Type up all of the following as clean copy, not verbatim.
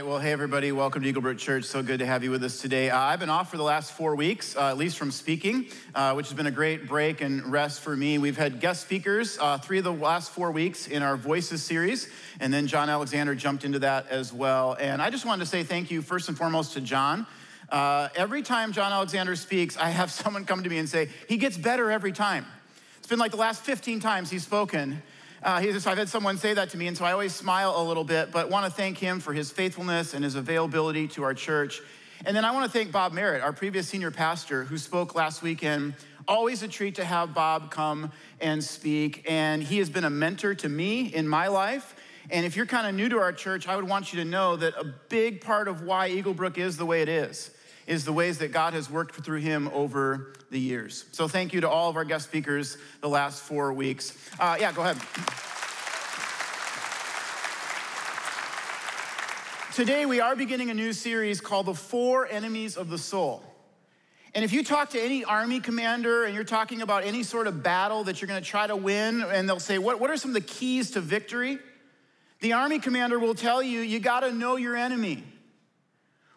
right, well, hey, everybody. Welcome to Eaglebrook Church. So good to have you with us today. I've been off for the last 4 weeks, at least from speaking, which has been a great break and rest for me. We've had guest speakers 3 of the last 4 weeks in our Voices series, and then John Alexander jumped into that as well. And I just wanted to say thank you, first and foremost, to John. Every time John Alexander speaks, I have someone come to me and say, he gets better every time. It's been like the last 15 times he's spoken. I've had someone say that to me, and so I always smile a little bit, but want to thank him for his faithfulness and his availability to our church. And then I want to thank Bob Merritt, our previous senior pastor, who spoke last weekend. Always a treat to have Bob come and speak, and he has been a mentor to me in my life. And if you're kind of new to our church, I would want you to know that a big part of why Eaglebrook is the way it is the ways that God has worked through him over the years. So thank you to all of our guest speakers the last 4 weeks. Yeah, go ahead. Today we are beginning a new series called The Four Enemies of the Soul. And if you talk to any army commander and you're talking about any sort of battle that you're gonna try to win, and they'll say, what are some of the keys to victory? The army commander will tell you, you gotta know your enemy.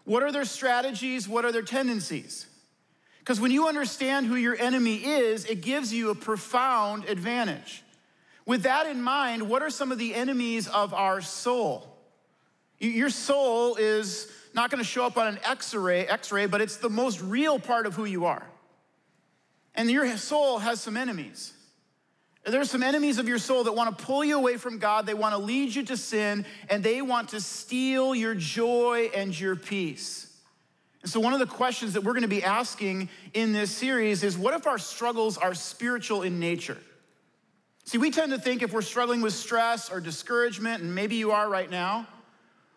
What are their strategies? What are their tendencies? Because when you understand who your enemy is, it gives you a profound advantage. With that in mind, what are some of the enemies of our soul? Your soul is not going to show up on an X-ray, but it's the most real part of who you are. And your soul has some enemies. There's some enemies of your soul that want to pull you away from God. They want to lead you to sin, and they want to steal your joy and your peace. And so one of the questions that we're going to be asking in this series is, what if our struggles are spiritual in nature? See, we tend to think if we're struggling with stress or discouragement, and maybe you are right now,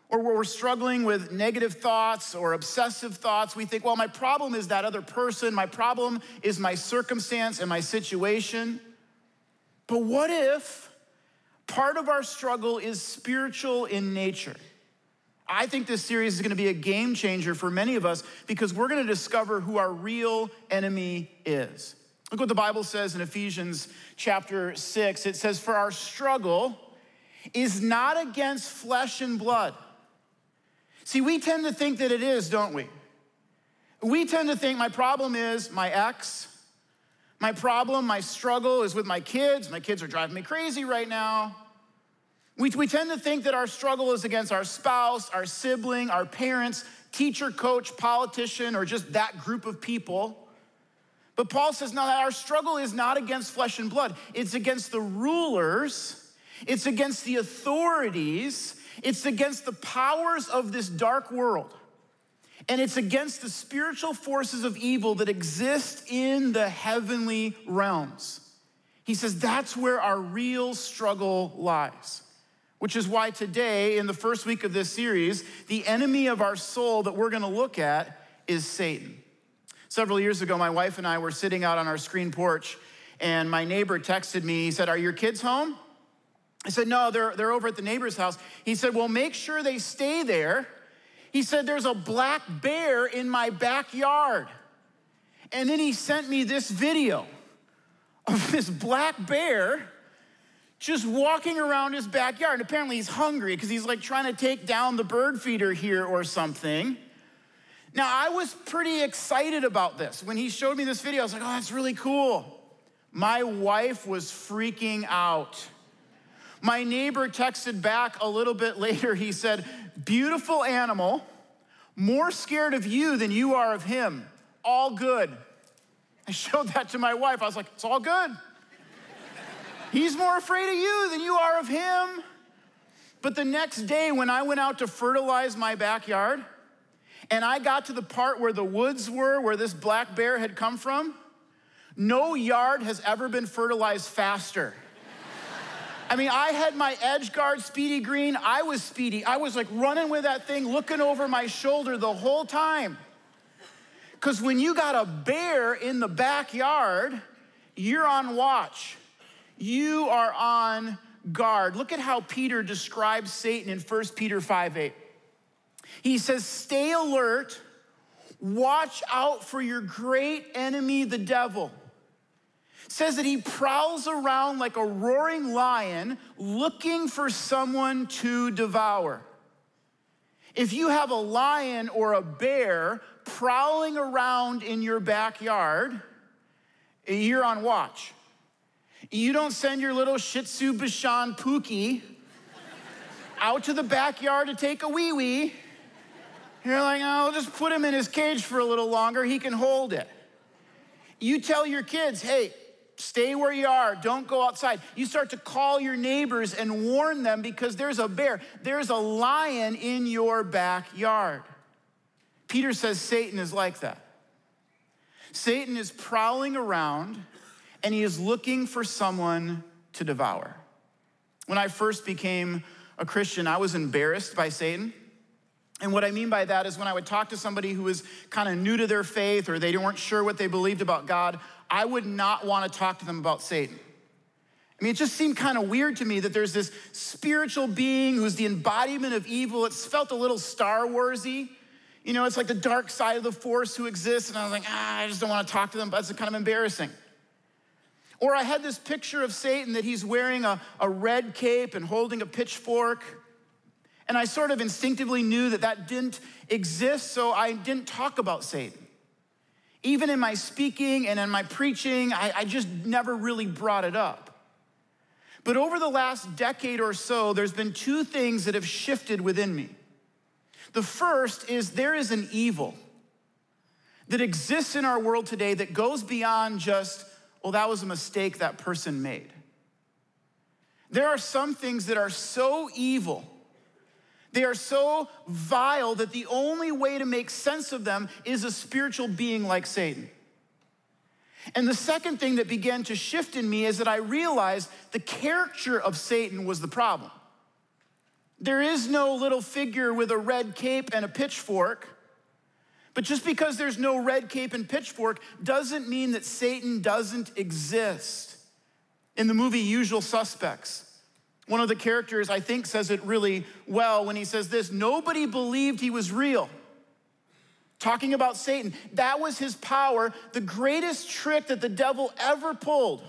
or where we're struggling with negative thoughts or obsessive thoughts, we think, well, my problem is that other person. My problem is my circumstance and my situation. But what if part of our struggle is spiritual in nature? I think this series is going to be a game changer for many of us because we're going to discover who our real enemy is. Look what the Bible says in Ephesians chapter 6. It says, for our struggle is not against flesh and blood. See, we tend to think that it is, don't we? We tend to think my problem is my ex. My problem, my struggle is with my kids. My kids are driving me crazy right now. We tend to think that our struggle is against our spouse, our sibling, our parents, teacher, coach, politician, or just that group of people. But Paul says, no, that our struggle is not against flesh and blood. It's against the rulers. It's against the authorities. It's against the powers of this dark world. And it's against the spiritual forces of evil that exist in the heavenly realms. He says that's where our real struggle lies, which is why today, in the first week of this series, the enemy of our soul that we're going to look at is Satan. Several years ago, my wife and I were sitting out on our screen porch, and my neighbor texted me. He said, are your kids home? I said, no, they're over at the neighbor's house. He said, well, make sure they stay there. He said, there's a black bear in my backyard. And then he sent me this video of this black bear just walking around his backyard. And apparently he's hungry because he's like trying to take down the bird feeder here or something. Now, I was pretty excited about this. When he showed me this video, I was like, oh, that's really cool. My wife was freaking out. My neighbor texted back a little bit later. He said, beautiful animal, more scared of you than you are of him. All good. I showed that to my wife. I was like, it's all good. He's more afraid of you than you are of him. But the next day when I went out to fertilize my backyard and I got to the part where the woods were, where this black bear had come from, no yard has ever been fertilized faster. I mean, I had my edge guard Speedy Green. I was Speedy. I was like running with that thing, looking over my shoulder the whole time. Because when you got a bear in the backyard, you're on watch. You are on guard. Look at how Peter describes Satan in 1 Peter 5:8. He says, stay alert, watch out for your great enemy, the devil. Says that he prowls around like a roaring lion looking for someone to devour. If you have a lion or a bear prowling around in your backyard, you're on watch. You don't send your little Shih Tzu Bashan Pookie out to the backyard to take a wee-wee. You're like, oh, I'll just put him in his cage for a little longer. He can hold it. You tell your kids, hey, stay where you are. Don't go outside. You start to call your neighbors and warn them because there's a bear. There's a lion in your backyard. Peter says Satan is like that. Satan is prowling around, and he is looking for someone to devour. When I first became a Christian, I was embarrassed by Satan. And what I mean by that is when I would talk to somebody who was kind of new to their faith or they weren't sure what they believed about God, I would not want to talk to them about Satan. I mean, it just seemed kind of weird to me that there's this spiritual being who's the embodiment of evil. It felt a little Star Wars-y. You know, it's like the dark side of the force who exists. And I was like, I just don't want to talk to them. But it's kind of embarrassing. Or I had this picture of Satan that he's wearing a red cape and holding a pitchfork. And I sort of instinctively knew that that didn't exist, so I didn't talk about Satan. Even in my speaking and in my preaching, I just never really brought it up. But over the last decade or so, there's been two things that have shifted within me. The first is there is an evil that exists in our world today that goes beyond just, well, that was a mistake that person made. There are some things that are so evil, they are so vile that the only way to make sense of them is a spiritual being like Satan. And the second thing that began to shift in me is that I realized the character of Satan was the problem. There is no little figure with a red cape and a pitchfork. But just because there's no red cape and pitchfork doesn't mean that Satan doesn't exist. In the movie Usual Suspects, one of the characters, I think, says it really well when he says this: nobody believed he was real. Talking about Satan, that was his power. The greatest trick that the devil ever pulled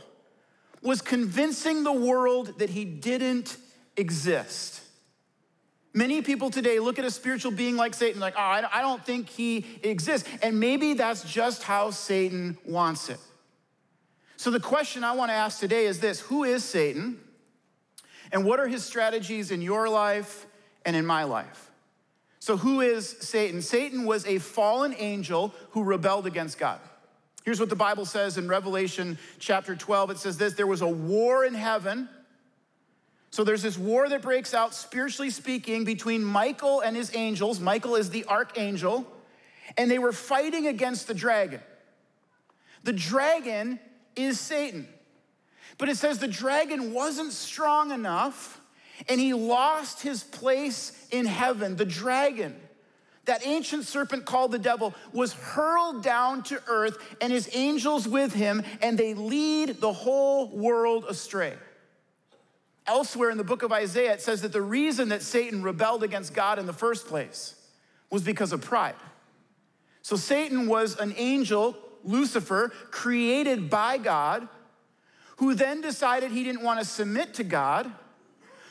was convincing the world that he didn't exist. Many people today look at a spiritual being like Satan like, oh, I don't think he exists. And maybe that's just how Satan wants it. So the question I want to ask today is this: who is Satan? And what are his strategies in your life and in my life? So who is Satan? Satan was a fallen angel who rebelled against God. Here's what the Bible says in Revelation chapter 12. It says this: there was a war in heaven. So there's this war that breaks out, spiritually speaking, between Michael and his angels. Michael is the archangel. And they were fighting against the dragon. The dragon is Satan. But it says the dragon wasn't strong enough, and he lost his place in heaven. The dragon, that ancient serpent called the devil, was hurled down to earth, and his angels with him, and they lead the whole world astray. Elsewhere in the book of Isaiah, it says that the reason that Satan rebelled against God in the first place was because of pride. So Satan was an angel, Lucifer, created by God, who then decided he didn't want to submit to God,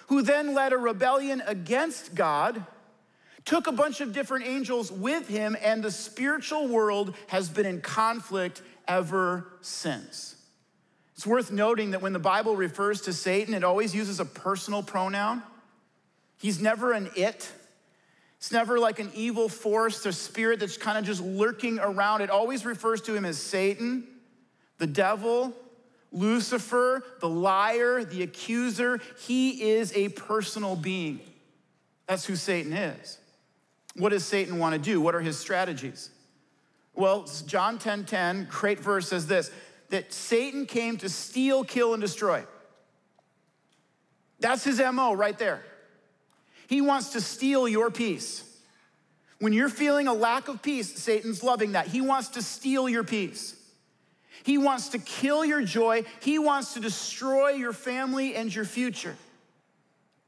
who then led a rebellion against God, took a bunch of different angels with him, and the spiritual world has been in conflict ever since. It's worth noting that when the Bible refers to Satan, it always uses a personal pronoun. He's never an it. It's never like an evil force or spirit that's kind of just lurking around. It always refers to him as Satan, the devil, Lucifer, the liar, the accuser. He is a personal being. That's who Satan is. What does Satan want to do? What are his strategies? Well, John 10:10, great verse, says this: that Satan came to steal, kill, and destroy. That's his MO right there. He wants to steal your peace. When you're feeling a lack of peace, Satan's loving that. He wants to steal your peace. He wants to kill your joy. He wants to destroy your family and your future.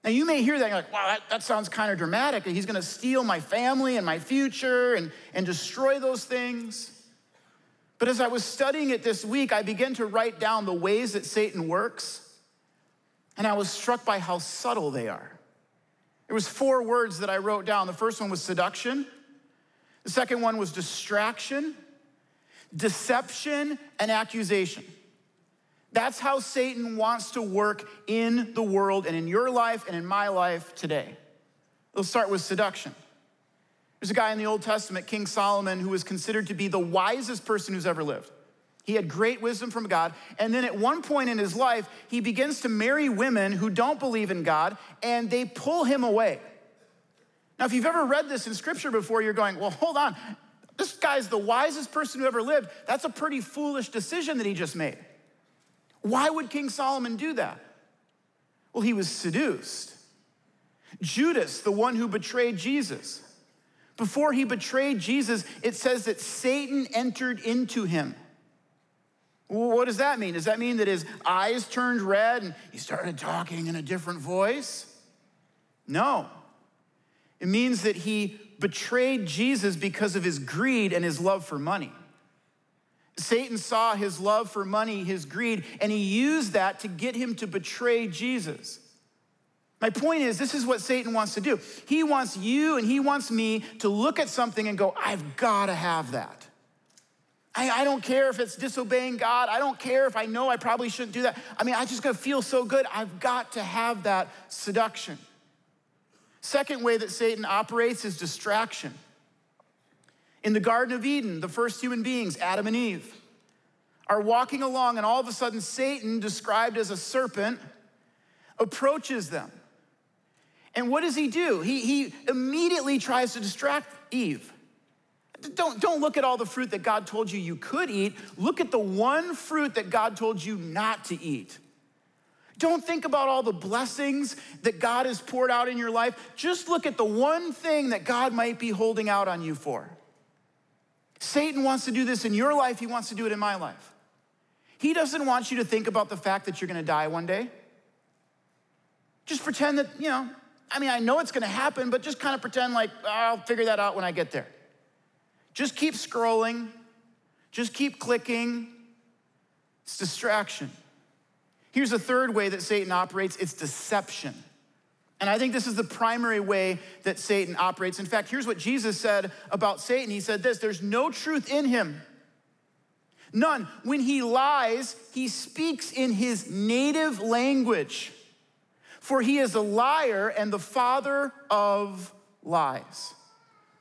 Now, you may hear that and you're like, wow, that sounds kind of dramatic. He's going to steal my family and my future and destroy those things. But as I was studying it this week, I began to write down the ways that Satan works, and I was struck by how subtle they are. There was four words that I wrote down. The first one was seduction. The second one was distraction, deception, and accusation. That's how Satan wants to work in the world and in your life and in my life today. Let's start with seduction. There's a guy in the Old Testament, King Solomon, who was considered to be the wisest person who's ever lived. He had great wisdom from God. And then at one point in his life, he begins to marry women who don't believe in God, and they pull him away. Now, if you've ever read this in Scripture before, you're going, well, hold on. This guy's the wisest person who ever lived. That's a pretty foolish decision that he just made. Why would King Solomon do that? Well, he was seduced. Judas, the one who betrayed Jesus. Before he betrayed Jesus, it says that Satan entered into him. Well, what does that mean? Does that mean that his eyes turned red and he started talking in a different voice? No. It means that he betrayed Jesus because of his greed and his love for money. Satan saw his love for money, his greed, and he used that to get him to betray Jesus. My point is, this is what Satan wants to do. He wants you and he wants me to look at something and go, I've got to have that. I don't care if it's disobeying God. I don't care if I know I probably shouldn't do that. I mean, I just got to feel so good. I've got to have that seduction. Second way that Satan operates is distraction. In the Garden of Eden, the first human beings, Adam and Eve, are walking along, and all of a sudden Satan, described as a serpent, approaches them. And what does he do? He immediately tries to distract Eve. Don't look at all the fruit that God told you you could eat. Look at the one fruit that God told you not to eat. Don't think about all the blessings that God has poured out in your life. Just look at the one thing that God might be holding out on you for. Satan wants to do this in your life. He wants to do it in my life. He doesn't want you to think about the fact that you're going to die one day. Just pretend that, I know it's going to happen, but just kind of pretend like, I'll figure that out when I get there. Just keep scrolling. Just keep clicking. It's distraction. Here's a third way that Satan operates. It's deception. And I think this is the primary way that Satan operates. In fact, here's what Jesus said about Satan. He said this, there's no truth in him. None. When he lies, he speaks in his native language. For he is a liar and the father of lies.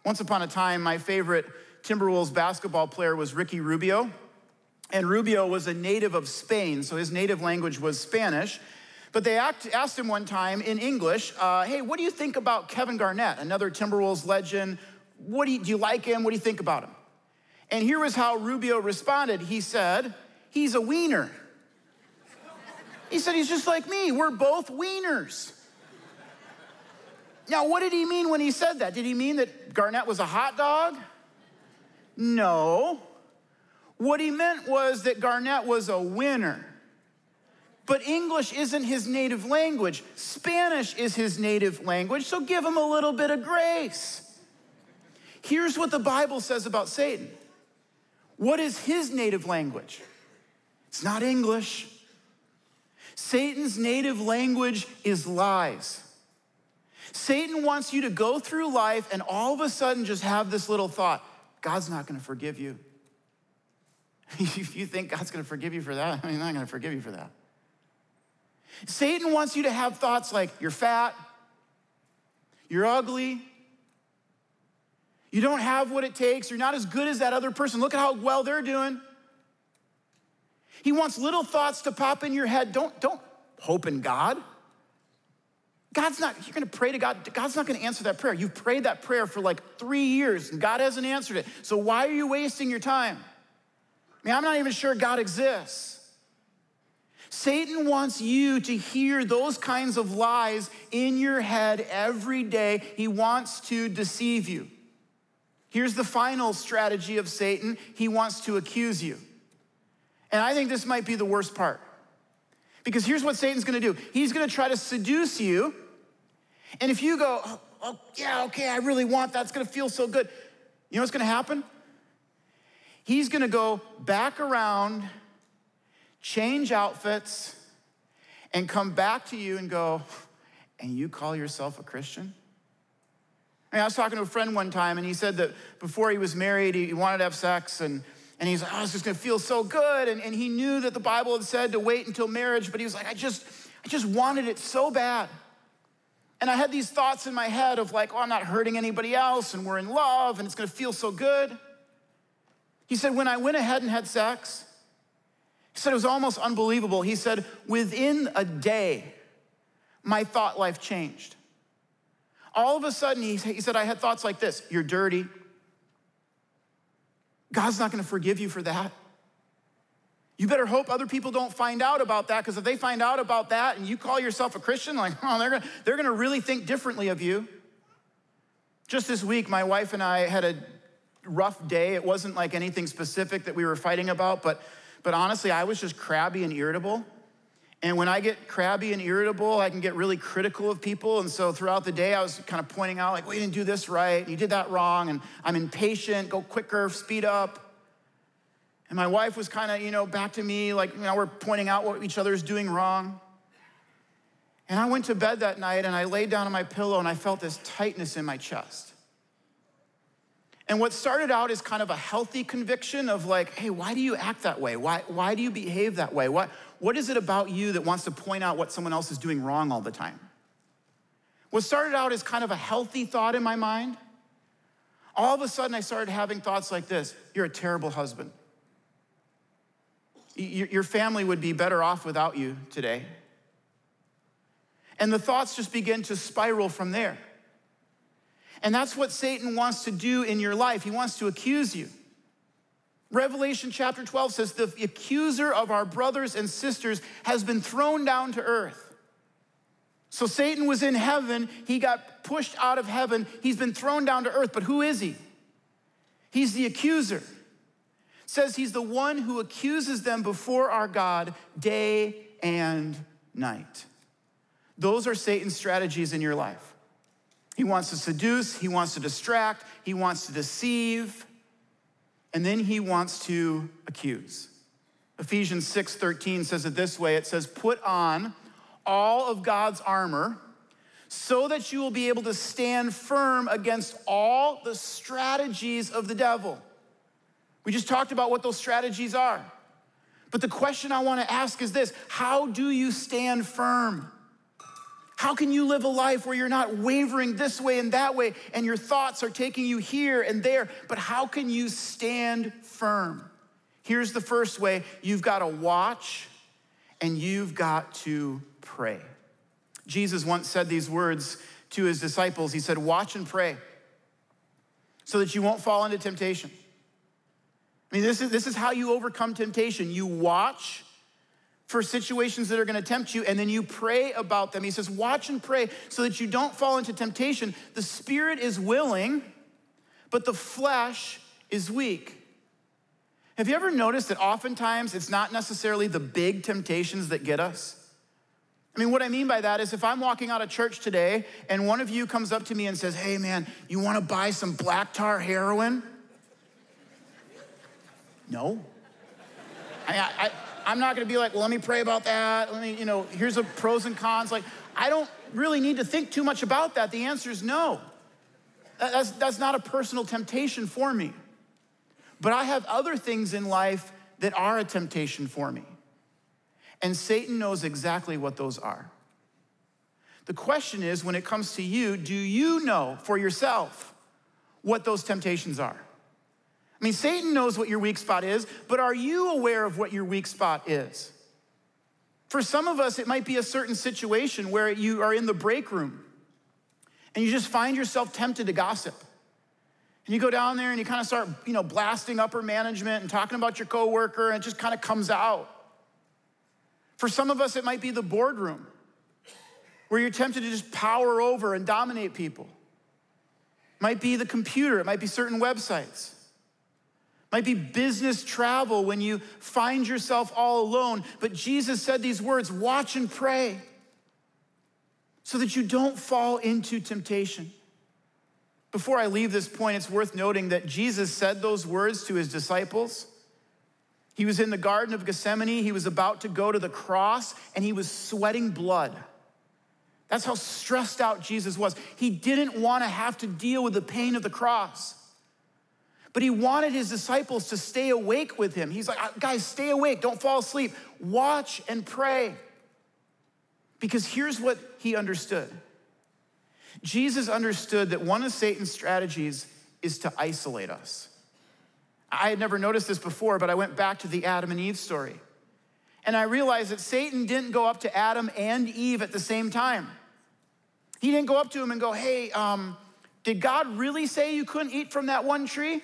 Once upon a time, my favorite Timberwolves basketball player was Ricky Rubio. And Rubio was a native of Spain, so his native language was Spanish. But they asked him one time in English, hey, what do you think about Kevin Garnett, another Timberwolves legend? Do you like him? What do you think about him? And here was how Rubio responded. He said, he's a wiener. He said, he's just like me. We're both wieners. Now, what did he mean when he said that? Did he mean that Garnett was a hot dog? No. What he meant was that Garnett was a winner. But English isn't his native language. Spanish is his native language, so give him a little bit of grace. Here's what the Bible says about Satan. What is his native language? It's not English. Satan's native language is lies. Satan wants you to go through life and all of a sudden just have this little thought, God's not going to forgive you. If you think God's going to forgive you for that, I'm not going to forgive you for that. Satan wants you to have thoughts like, you're fat, you're ugly, you don't have what it takes, you're not as good as that other person, look at how well they're doing. He wants little thoughts to pop in your head. Don't hope in God. You're going to pray to God. God's not going to answer that prayer. You've prayed that prayer for like 3 years and God hasn't answered it. So why are you wasting your time? I mean, I'm not even sure God exists. Satan wants you to hear those kinds of lies in your head every day. He wants to deceive you. Here's the final strategy of Satan. He wants to accuse you. And I think this might be the worst part. Because here's what Satan's going to do. He's going to try to seduce you. And if you go, oh, yeah, okay, I really want that. It's going to feel so good. You know what's going to happen? He's going to go back around, change outfits, and come back to you and go, and you call yourself a Christian? I mean, I was talking to a friend one time, and he said that before he was married, he wanted to have sex, and he's like, oh, it's just gonna feel so good. And he knew that the Bible had said to wait until marriage, but he was like, I just wanted it so bad. And I had these thoughts in my head of like, oh, I'm not hurting anybody else, and we're in love, and it's gonna feel so good. He said, when I went ahead and had sex, he said it was almost unbelievable. He said, within a day, my thought life changed. All of a sudden, he said, I had thoughts like this: you're dirty. God's not gonna forgive you for that. You better hope other people don't find out about that, because if they find out about that and you call yourself a Christian, like, oh, they're gonna really think differently of you. Just this week, my wife and I had a rough day. It wasn't like anything specific that we were fighting about, but honestly, I was just crabby and irritable. And when I get crabby and irritable, I can get really critical of people. And so throughout the day, I was kind of pointing out, like, well, you didn't do this right, and you did that wrong, and I'm impatient, go quicker, speed up. And my wife was kind of, back to me, like, we're pointing out what each other's doing wrong. And I went to bed that night, and I laid down on my pillow, and I felt this tightness in my chest. And what started out as kind of a healthy conviction of like, hey, why do you act that way? Why do you behave that way? What is it about you that wants to point out what someone else is doing wrong all the time? What started out as kind of a healthy thought in my mind, all of a sudden I started having thoughts like this: you're a terrible husband. Your family would be better off without you today. And the thoughts just begin to spiral from there. And that's what Satan wants to do in your life. He wants to accuse you. Revelation chapter 12 says, the accuser of our brothers and sisters has been thrown down to earth. So Satan was in heaven. He got pushed out of heaven. He's been thrown down to earth. But who is he? He's the accuser. It says he's the one who accuses them before our God day and night. Those are Satan's strategies in your life. He wants to seduce, he wants to distract, he wants to deceive, and then he wants to accuse. Ephesians 6:13 says it this way. It says, put on all of God's armor so that you will be able to stand firm against all the strategies of the devil. We just talked about what those strategies are. But the question I want to ask is this: how do you stand firm? How can you live a life where you're not wavering this way and that way, and your thoughts are taking you here and there, but how can you stand firm? Here's the first way: you've got to watch and you've got to pray. Jesus once said these words to his disciples. He said, watch and pray so that you won't fall into temptation. I mean, this is how you overcome temptation. You watch for situations that are gonna tempt you, and then you pray about them. He says, watch and pray so that you don't fall into temptation. The spirit is willing, but the flesh is weak. Have you ever noticed that oftentimes it's not necessarily the big temptations that get us? I mean, what I mean by that is, if I'm walking out of church today and one of you comes up to me and says, hey man, you wanna buy some black tar heroin? No. I'm not gonna be like, well, let me pray about that. Let me, here's the pros and cons. Like, I don't really need to think too much about that. The answer is no. That's not a personal temptation for me. But I have other things in life that are a temptation for me. And Satan knows exactly what those are. The question is, when it comes to you, do you know for yourself what those temptations are? I mean, Satan knows what your weak spot is, but are you aware of what your weak spot is? For some of us, it might be a certain situation where you are in the break room and you just find yourself tempted to gossip. And you go down there and you kind of start, blasting upper management and talking about your coworker, and it just kind of comes out. For some of us, it might be the boardroom where you're tempted to just power over and dominate people. It might be the computer, it might be certain websites. Might be business travel when you find yourself all alone. But Jesus said these words: watch and pray so that you don't fall into temptation. Before I leave this point, it's worth noting that Jesus said those words to his disciples. He was in the Garden of Gethsemane. He was about to go to the cross, and he was sweating blood. That's how stressed out Jesus was. He didn't want to have to deal with the pain of the cross. But he wanted his disciples to stay awake with him. He's like, guys, stay awake. Don't fall asleep. Watch and pray. Because here's what he understood. Jesus understood that one of Satan's strategies is to isolate us. I had never noticed this before, but I went back to the Adam and Eve story. And I realized that Satan didn't go up to Adam and Eve at the same time. He didn't go up to him and go, hey, did God really say you couldn't eat from that one tree?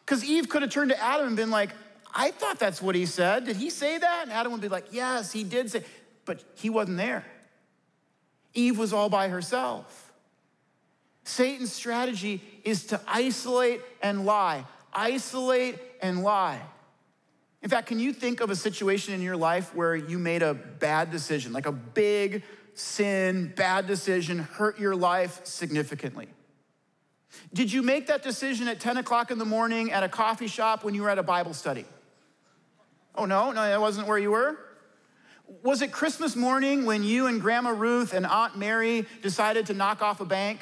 Because Eve could have turned to Adam and been like, I thought that's what he said. Did he say that? And Adam would be like, yes, he did say. But he wasn't there. Eve was all by herself. Satan's strategy is to isolate and lie. Isolate and lie. In fact, can you think of a situation in your life where you made a bad decision, like a big sin, bad decision, hurt your life significantly? Did you make that decision at 10 o'clock in the morning at a coffee shop when you were at a Bible study? Oh, no, that wasn't where you were? Was it Christmas morning when you and Grandma Ruth and Aunt Mary decided to knock off a bank?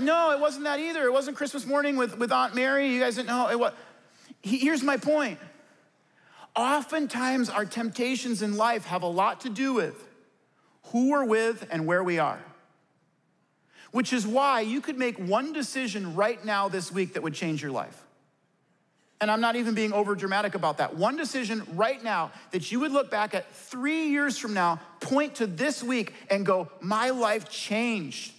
No, it wasn't that either. It wasn't Christmas morning with Aunt Mary. You guys didn't know. It was. Here's my point. Oftentimes, our temptations in life have a lot to do with who we're with and where we are. Which is why you could make one decision right now this week that would change your life. And I'm not even being over dramatic about that. One decision right now that you would look back at 3 years from now, point to this week and go, my life changed.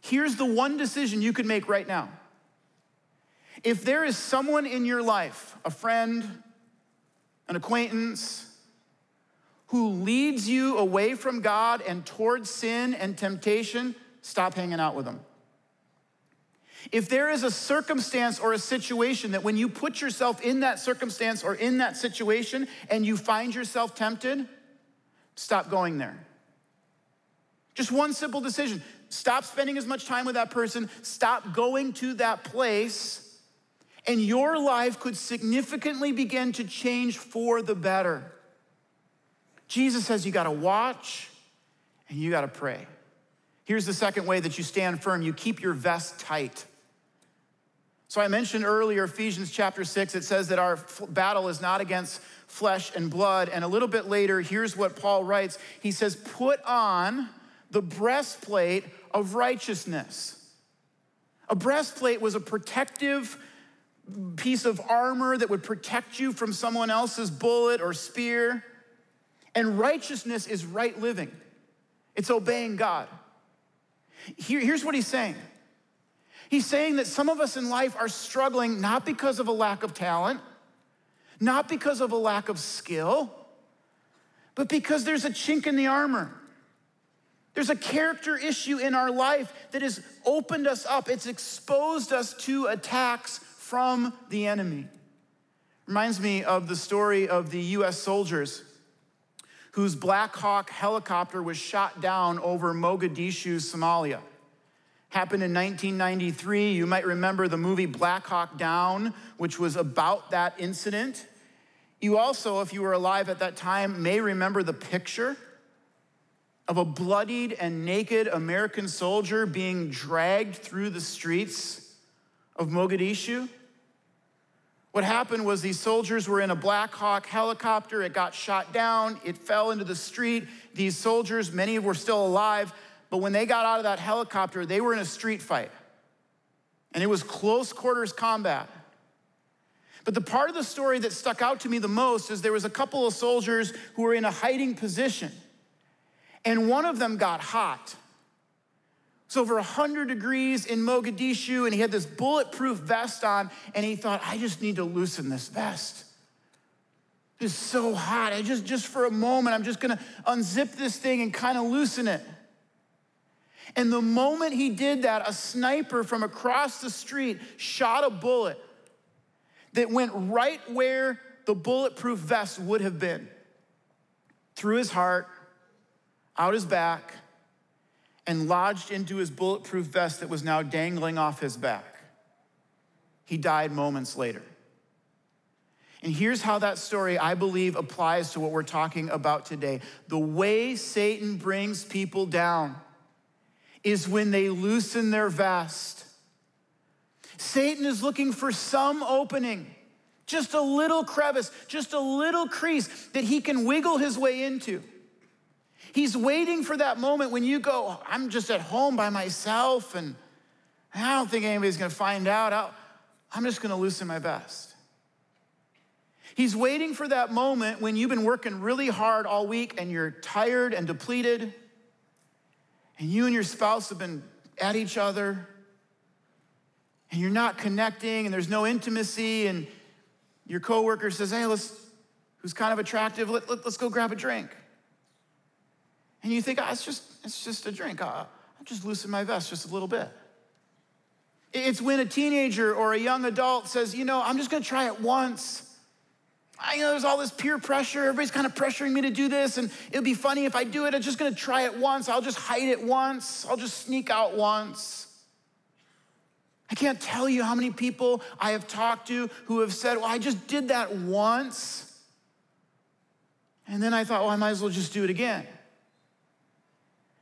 Here's the one decision you could make right now. If there is someone in your life, a friend, an acquaintance, who leads you away from God and towards sin and temptation, stop hanging out with them. If there is a circumstance or a situation that when you put yourself in that circumstance or in that situation and you find yourself tempted, stop going there. Just one simple decision. Stop spending as much time with that person. Stop going to that place. And your life could significantly begin to change for the better. Jesus says you gotta watch and you gotta pray. Here's the second way that you stand firm. You keep your vest tight. So I mentioned earlier, Ephesians chapter 6, it says that our battle is not against flesh and blood. And a little bit later, here's what Paul writes. He says, put on the breastplate of righteousness. A breastplate was a protective piece of armor that would protect you from someone else's bullet or spear. And righteousness is right living. It's obeying God. Here's what he's saying. He's saying that some of us in life are struggling not because of a lack of talent, not because of a lack of skill, but because there's a chink in the armor. There's a character issue in our life that has opened us up. It's exposed us to attacks from the enemy. Reminds me of the story of the U.S. soldiers whose Black Hawk helicopter was shot down over Mogadishu, Somalia. Happened in 1993. You might remember the movie Black Hawk Down, which was about that incident. You also, if you were alive at that time, may remember the picture of a bloodied and naked American soldier being dragged through the streets of Mogadishu. What happened was these soldiers were in a Black Hawk helicopter. It got shot down. It fell into the street. These soldiers, many were still alive, but when they got out of that helicopter, they were in a street fight. And it was close quarters combat. But the part of the story that stuck out to me the most is there was a couple of soldiers who were in a hiding position. And one of them got hot. It's over 100 degrees in Mogadishu, and he had this bulletproof vest on, and he thought, I just need to loosen this vest. It's so hot. I just for a moment, I'm just gonna unzip this thing and kind of loosen it. And the moment he did that, a sniper from across the street shot a bullet that went right where the bulletproof vest would have been. Through his heart, out his back, and lodged into his bulletproof vest that was now dangling off his back. He died moments later. And here's how that story, I believe, applies to what we're talking about today. The way Satan brings people down is when they loosen their vest. Satan is looking for some opening, just a little crevice, just a little crease that he can wiggle his way into. He's waiting for that moment when you go, oh, I'm just at home by myself and I don't think anybody's gonna find out. I'm just gonna loosen my vest. He's waiting for that moment when you've been working really hard all week and you're tired and depleted and you and your spouse have been at each other and you're not connecting and there's no intimacy and your coworker says, hey, who's kind of attractive, let's go grab a drink. And you think, it's just a drink. I'll just loosen my vest just a little bit. It's when a teenager or a young adult says, I'm just gonna try it once. There's all this peer pressure. Everybody's kind of pressuring me to do this, and it'll be funny if I do it. I'm just gonna try it once. I'll just hide it once. I'll just sneak out once. I can't tell you how many people I have talked to who have said, I just did that once. And then I thought, I might as well just do it again.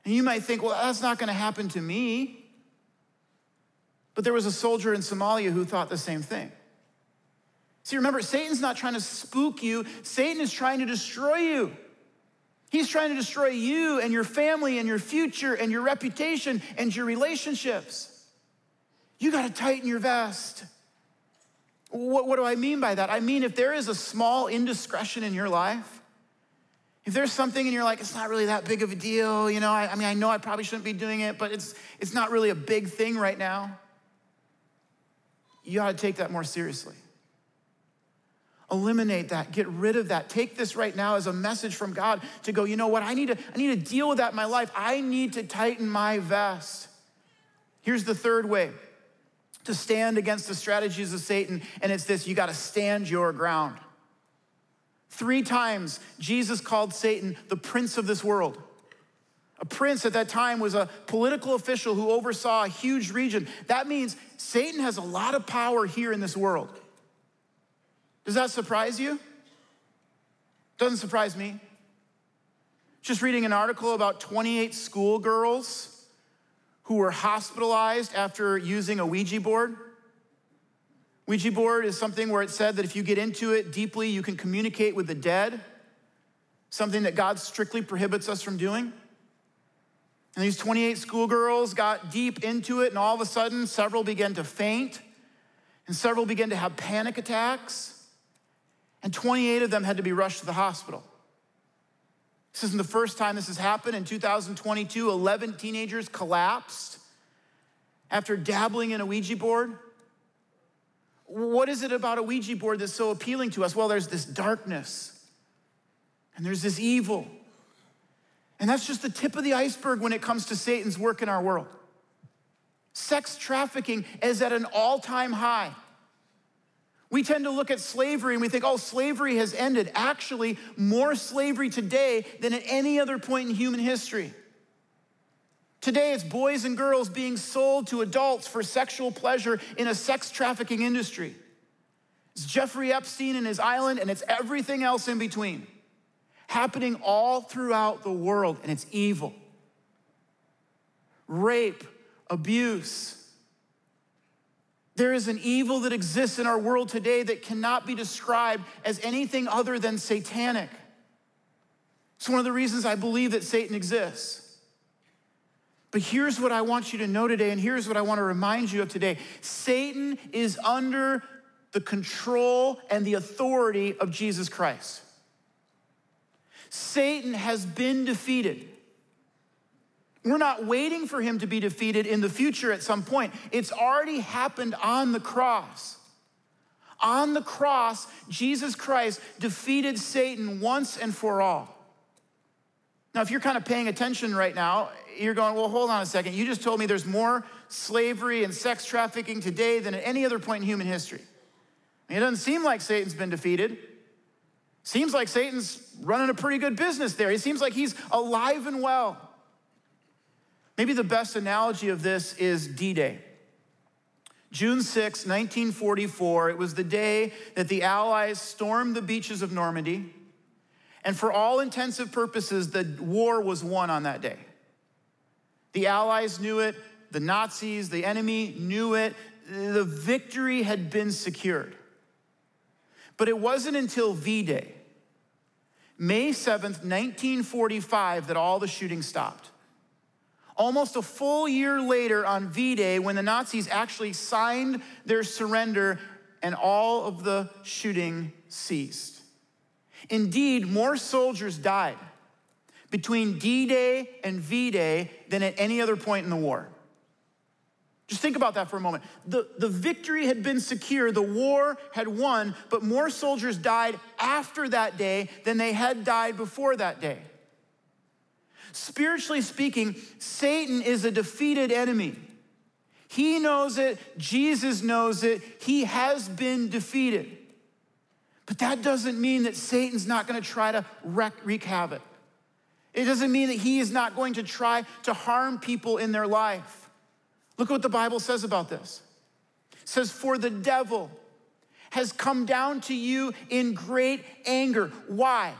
And you might think, that's not gonna happen to me. But there was a soldier in Somalia who thought the same thing. See, remember, Satan's not trying to spook you. Satan is trying to destroy you. He's trying to destroy you and your family and your future and your reputation and your relationships. You gotta tighten your vest. What do I mean by that? I mean, if there is a small indiscretion in your life, if there's something and you're like, it's not really that big of a deal, I know I probably shouldn't be doing it, but it's not really a big thing right now, you ought to take that more seriously. Eliminate that, get rid of that. Take this right now as a message from God to go, I need to deal with that in my life. I need to tighten my vest. Here's the third way to stand against the strategies of Satan, and it's this: you gotta stand your ground. 3 times Jesus called Satan the prince of this world. A prince at that time was a political official who oversaw a huge region. That means Satan has a lot of power here in this world. Does that surprise you? Doesn't surprise me. Just reading an article about 28 schoolgirls who were hospitalized after using a Ouija board. Ouija board is something where it said that if you get into it deeply, you can communicate with the dead, something that God strictly prohibits us from doing. And these 28 schoolgirls got deep into it, and all of a sudden, several began to faint, and several began to have panic attacks, and 28 of them had to be rushed to the hospital. This isn't the first time this has happened. In 2022, 11 teenagers collapsed after dabbling in a Ouija board. What is it about a Ouija board that's so appealing to us? There's this darkness and there's this evil. And that's just the tip of the iceberg when it comes to Satan's work in our world. Sex trafficking is at an all-time high. We tend to look at slavery and we think, slavery has ended. Actually, more slavery today than at any other point in human history. Today, it's boys and girls being sold to adults for sexual pleasure in a sex trafficking industry. It's Jeffrey Epstein and his island, and it's everything else in between. Happening all throughout the world, and it's evil. Rape, abuse. There is an evil that exists in our world today that cannot be described as anything other than satanic. It's one of the reasons I believe that Satan exists. But here's what I want you to know today, and here's what I want to remind you of today. Satan is under the control and the authority of Jesus Christ. Satan has been defeated. We're not waiting for him to be defeated in the future at some point. It's already happened on the cross. On the cross, Jesus Christ defeated Satan once and for all. Now, if you're kind of paying attention right now, you're going, hold on a second. You just told me there's more slavery and sex trafficking today than at any other point in human history. It doesn't seem like Satan's been defeated. Seems like Satan's running a pretty good business there. It seems like he's alive and well. Maybe the best analogy of this is D-Day. June 6, 1944, it was the day that the Allies stormed the beaches of Normandy. And for all intents and purposes, the war was won on that day. The Allies knew it. The Nazis, the enemy, knew it. The victory had been secured. But it wasn't until V-Day, May 7th, 1945, that all the shooting stopped. Almost a full year later on V-Day, when the Nazis actually signed their surrender and all of the shooting ceased. Indeed, more soldiers died between D-Day and V-Day than at any other point in the war. Just think about that for a moment. The victory had been secure, the war had won, but more soldiers died after that day than they had died before that day. Spiritually speaking, Satan is a defeated enemy. He knows it, Jesus knows it, he has been defeated. But that doesn't mean that Satan's not going to try to wreak havoc. It doesn't mean that he is not going to try to harm people in their life. Look at what the Bible says about this. It says, for the devil has come down to you in great anger. Why?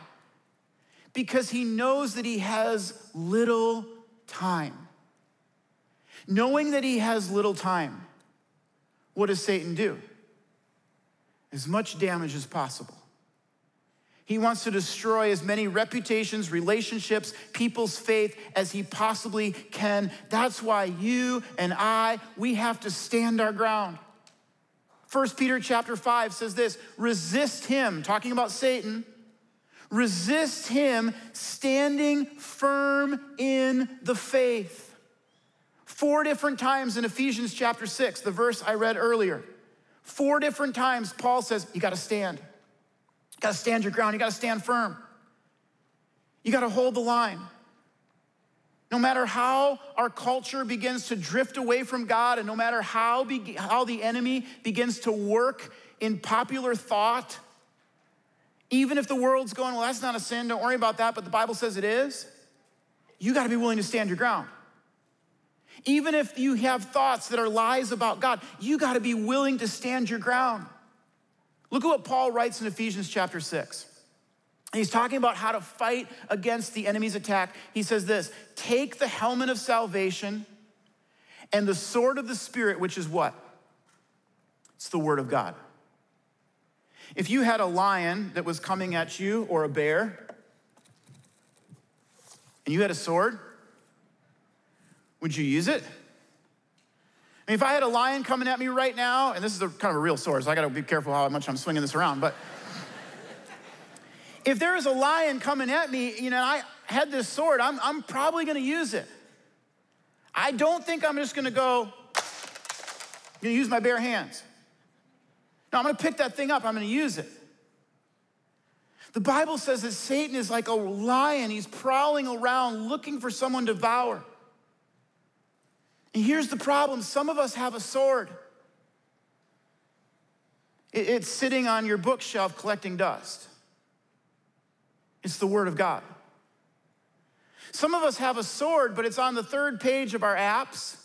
Because he knows that he has little time. Knowing that he has little time, what does Satan do? As much damage as possible. He wants to destroy as many reputations, relationships, people's faith as he possibly can. That's why you and I, we have to stand our ground. 1 Peter chapter 5 says this, resist him, talking about Satan, resist him standing firm in the faith. 4 different times in Ephesians chapter 6, the verse I read earlier, 4 different times Paul says, you got to stand. You gotta stand your ground. You gotta stand firm. You gotta hold the line. No matter how our culture begins to drift away from God, and no matter how the enemy begins to work in popular thought, even if the world's going, well, that's not a sin, don't worry about that, but the Bible says it is, you gotta be willing to stand your ground. Even if you have thoughts that are lies about God, you gotta be willing to stand your ground. Look at what Paul writes in Ephesians chapter 6. He's talking about how to fight against the enemy's attack. He says this, take the helmet of salvation and the sword of the Spirit, which is what? It's the word of God. If you had a lion that was coming at you or a bear, and you had a sword, would you use it? I mean, if I had a lion coming at me right now, and this is kind of a real sword, so I gotta be careful how much I'm swinging this around, but if there is a lion coming at me, you know, and I had this sword, I'm probably gonna use it. I don't think I'm just gonna use my bare hands. No, I'm gonna pick that thing up, I'm gonna use it. The Bible says that Satan is like a lion, he's prowling around looking for someone to devour. And here's the problem, some of us have a sword. It's sitting on your bookshelf collecting dust. It's the word of God. Some of us have a sword, but it's on the third page of our apps,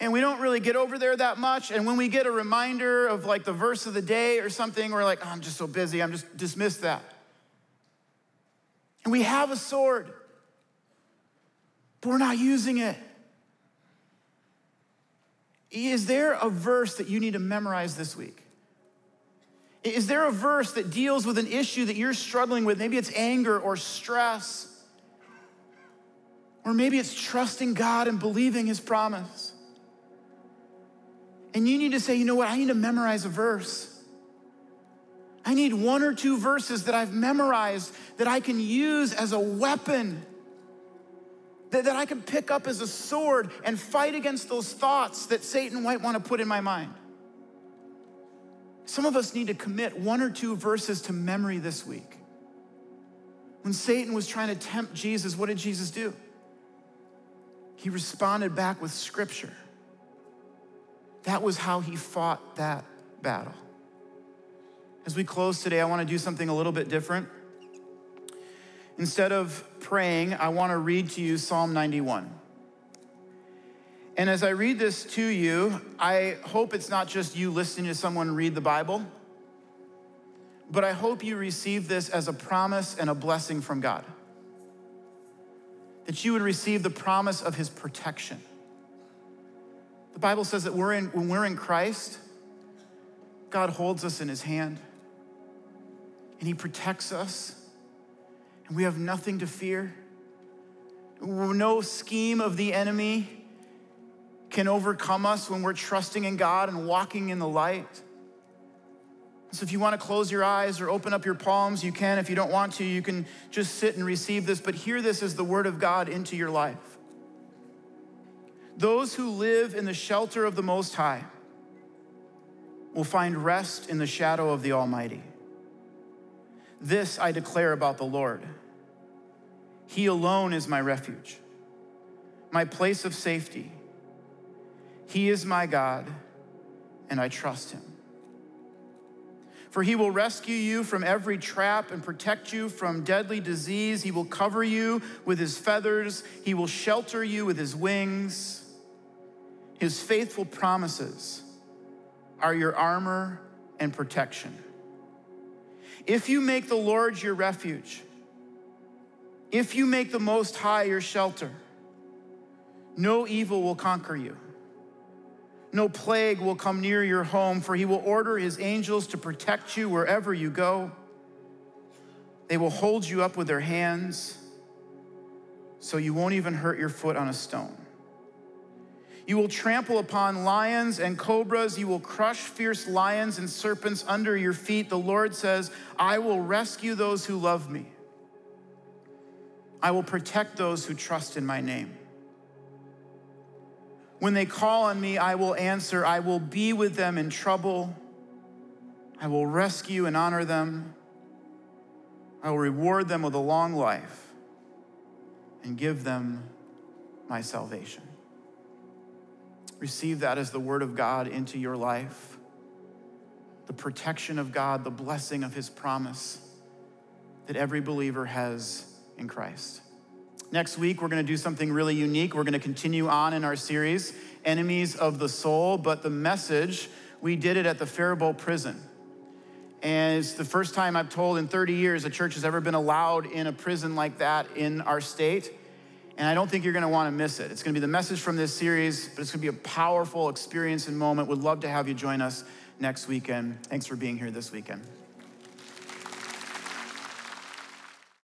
and we don't really get over there that much, and when we get a reminder of like the verse of the day or something, we're like, oh, I'm just so busy, I'm just dismiss that. And we have a sword, but we're not using it. Is there a verse that you need to memorize this week? Is there a verse that deals with an issue that you're struggling with? Maybe it's anger or stress. Or maybe it's trusting God and believing his promise. And you need to say, you know what? I need to memorize a verse. I need 1 or 2 verses that I've memorized that I can use as a weapon, that I can pick up as a sword and fight against those thoughts that Satan might want to put in my mind. Some of us need to commit 1 or 2 verses to memory this week. When Satan was trying to tempt Jesus, what did Jesus do? He responded back with scripture. That was how he fought that battle. As we close today, I want to do something a little bit different. Instead of praying, I want to read to you Psalm 91. And as I read this to you, I hope it's not just you listening to someone read the Bible, but I hope you receive this as a promise and a blessing from God. That you would receive the promise of his protection. The Bible says that when we're in Christ, God holds us in his hand and he protects us and we have nothing to fear. No scheme of the enemy can overcome us when we're trusting in God and walking in the light. So if you want to close your eyes or open up your palms, you can. If you don't want to, you can just sit and receive this, but hear this as the word of God into your life. Those who live in the shelter of the Most High will find rest in the shadow of the Almighty. This I declare about the Lord. He alone is my refuge, my place of safety. He is my God, and I trust him. For he will rescue you from every trap and protect you from deadly disease. He will cover you with his feathers. He will shelter you with his wings. His faithful promises are your armor and protection. If you make the Lord your refuge, if you make the Most High your shelter, no evil will conquer you. No plague will come near your home, for he will order his angels to protect you wherever you go. They will hold you up with their hands, so you won't even hurt your foot on a stone. You will trample upon lions and cobras. You will crush fierce lions and serpents under your feet. The Lord says, I will rescue those who love me. I will protect those who trust in my name. When they call on me, I will answer. I will be with them in trouble. I will rescue and honor them. I will reward them with a long life and give them my salvation. Receive that as the word of God into your life. The protection of God, the blessing of his promise that every believer has in Christ. Next week, we're going to do something really unique. We're going to continue on in our series, Enemies of the Soul, but the message, we did it at the Faribault prison. And it's the first time I've told in 30 years a church has ever been allowed in a prison like that in our state. And I don't think you're going to want to miss it. It's going to be the message from this series, but it's going to be a powerful experience and moment. Would love to have you join us next weekend. Thanks for being here this weekend.